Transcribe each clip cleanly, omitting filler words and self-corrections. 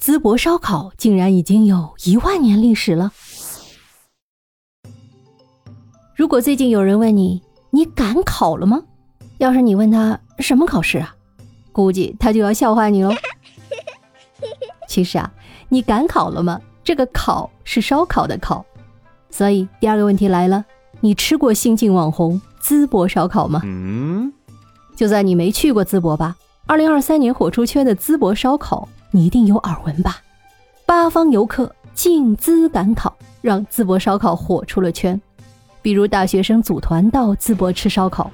淄博烧烤竟然已经有10000年历史了。如果最近有人问你，你赶考了吗？要是你问他什么考试啊，估计他就要笑话你咯。其实啊，你赶考了吗？这个考是烧烤的烤。所以第二个问题来了，你吃过新晋网红淄博烧烤吗？就算你没去过淄博吧，2023年火出圈的淄博烧烤你一定有耳闻吧。8方游客竞淄赶考，让淄博烧烤火出了圈。比如大学生组团到淄博吃烧烤，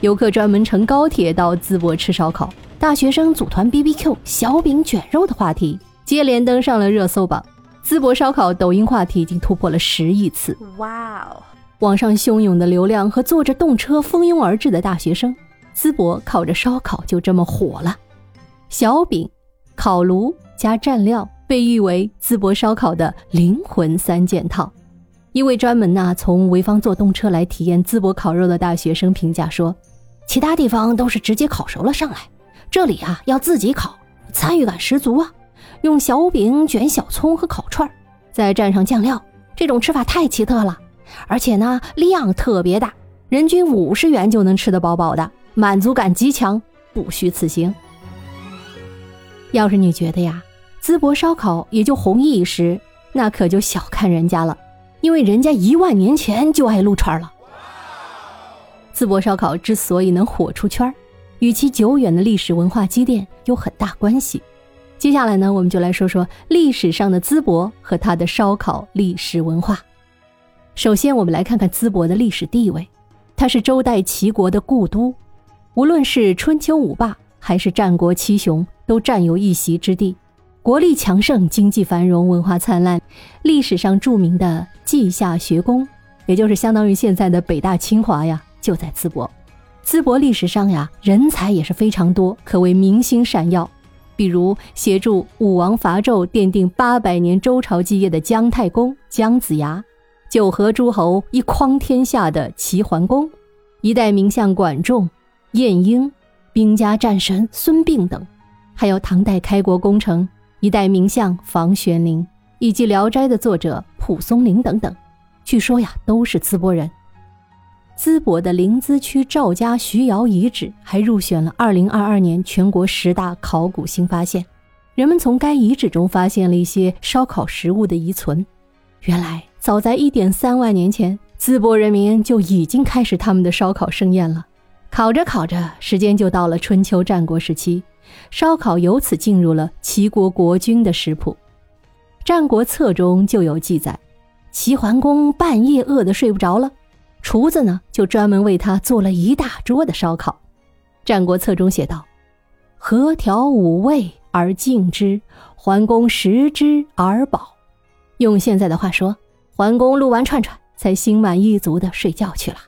游客专门乘高铁到淄博吃烧烤，大学生组团 BBQ 小饼卷肉的话题接连登上了热搜榜。淄博烧烤抖音话题已经突破了10亿次。哇哦！网上汹涌的流量和坐着动车蜂拥而至的大学生，淄博靠着烧烤就这么火了。小饼、烤炉加蘸料被誉为淄博烧烤的灵魂3件套。一位专门从潍坊坐动车来体验淄博烤肉的大学生评价说，其他地方都是直接烤熟了上来，这里要自己烤，参与感十足啊。用小饼卷小葱和烤串，再蘸上酱料，这种吃法太奇特了，而且量特别大，人均50元就能吃得饱饱的，满足感极强，不虚此行。要是你觉得淄博烧烤也就红一时，那可就小看人家了，因为人家10000年前就爱撸串了。淄博烧烤之所以能火出圈，与其久远的历史文化积淀有很大关系。接下来呢，我们就来说说历史上的淄博和它的烧烤历史文化。首先我们来看看淄博的历史地位，它是周代齐国的故都，无论是春秋五霸还是战国七雄都占有一席之地，国力强盛，经济繁荣，文化灿烂。历史上著名的稷下学宫，也就是相当于现在的北大清华就在淄博。淄博历史上人才也是非常多，可谓明星闪耀。比如协助武王伐纣奠定800年周朝基业的姜太公姜子牙，九合诸侯一匡天下的齐桓公，一代名相管仲、晏婴、兵家战神孙膑等，还有唐代开国功臣一代名相房玄龄，以及《聊斋》的作者蒲松龄等等，据说都是淄博人。淄博的临淄区赵家徐窑遗址还入选了2022年全国10大考古新发现，人们从该遗址中发现了一些烧烤食物的遗存。原来早在 1.3万年前，淄博人民就已经开始他们的烧烤盛宴了。烤着烤着，时间就到了春秋战国时期，烧烤由此进入了齐国国君的食谱。战国策中就有记载，齐桓公半夜饿得睡不着了，厨子就专门为他做了一大桌的烧烤。战国策中写道，合调5味而敬之，桓公食之而饱。用现在的话说，桓公撸完串串才心满意足地睡觉去了。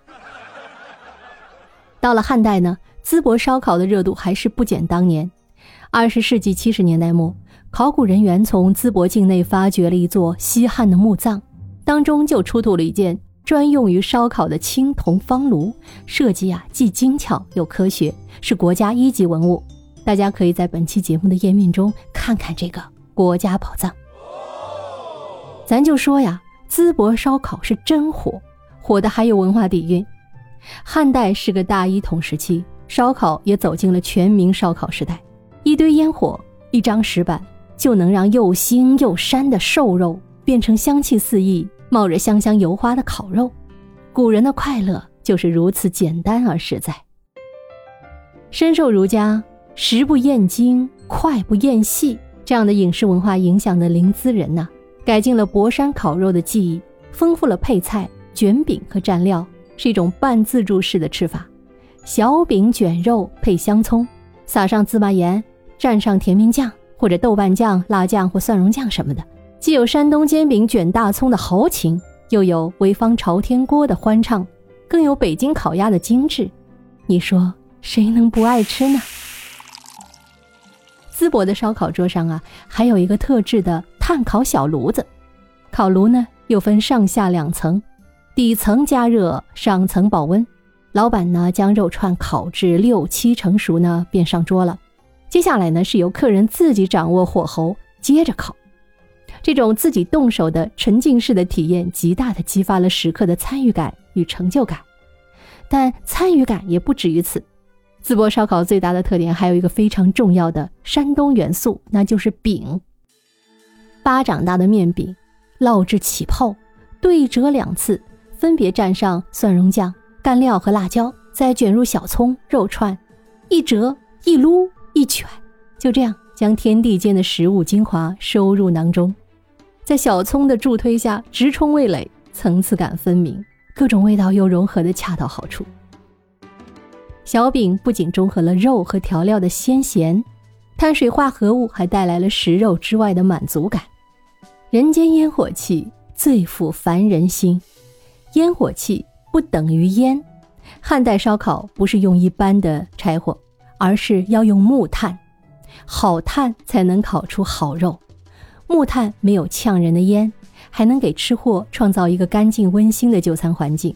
到了汉代呢，淄博烧烤的热度还是不减当年。20世纪70年代末，考古人员从淄博境内发掘了一座西汉的墓葬，当中就出土了一件专用于烧烤的青铜方炉，设计既精巧又科学，是国家1级文物。大家可以在本期节目的页面中看看这个国家宝藏。咱就说淄博烧烤是真火，火的还有文化底蕴。汉代是个大一统时期，烧烤也走进了全民烧烤时代。一堆烟火，一张石板，就能让又腥又膻的瘦肉变成香气四溢、冒着香香油花的烤肉。古人的快乐就是如此简单而实在。深受儒家食不厌精、快不厌细这样的饮食文化影响的临淄人改进了博山烤肉的技艺，丰富了配菜、卷饼和蘸料，是一种半自助式的吃法。小饼卷肉配香葱，撒上芝麻盐，蘸上甜面酱或者豆瓣酱、辣酱或蒜蓉酱什么的，既有山东煎饼卷大葱的豪情，又有潍坊朝天锅的欢畅，更有北京烤鸭的精致。你说谁能不爱吃呢？淄博的烧烤桌上还有一个特制的炭烤小炉子。烤炉呢又分上下2层，底层加热，上层保温。老板呢将肉串烤至6-7成熟呢便上桌了。接下来呢是由客人自己掌握火候，接着烤。这种自己动手的沉浸式的体验极大地激发了食客的参与感与成就感。但参与感也不止于此，淄博烧烤最大的特点还有一个非常重要的山东元素，那就是饼。巴掌大的面饼烙至起泡，对折2次，分别蘸上蒜蓉酱、干料和辣椒，再卷入小葱、肉串，一折一撸一卷，就这样将天地间的食物精华收入囊中，在小葱的助推下直冲味蕾，层次感分明，各种味道又融合的恰到好处。小饼不仅中和了肉和调料的鲜咸，碳水化合物还带来了食肉之外的满足感。人间烟火气最抚凡人心，烟火气不等于烟。汉代烧烤不是用一般的柴火，而是要用木炭，好炭才能烤出好肉。木炭没有呛人的烟，还能给吃货创造一个干净温馨的就餐环境。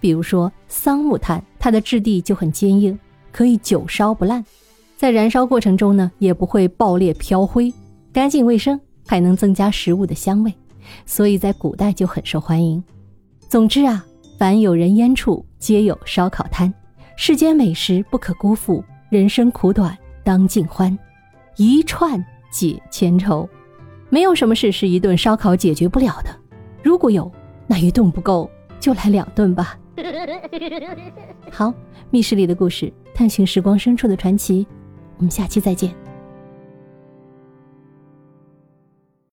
比如说桑木炭，它的质地就很坚硬，可以久烧不烂，在燃烧过程中呢，也不会爆裂飘灰，干净卫生，还能增加食物的香味，所以在古代就很受欢迎。总之啊，凡有人烟处皆有烧烤摊，世间美食不可辜负，人生苦短当尽欢，一串解千愁。没有什么事是一顿烧烤解决不了的，如果有，那一顿不够，就来2顿吧。好，密室里的故事，探寻时光深处的传奇，我们下期再见。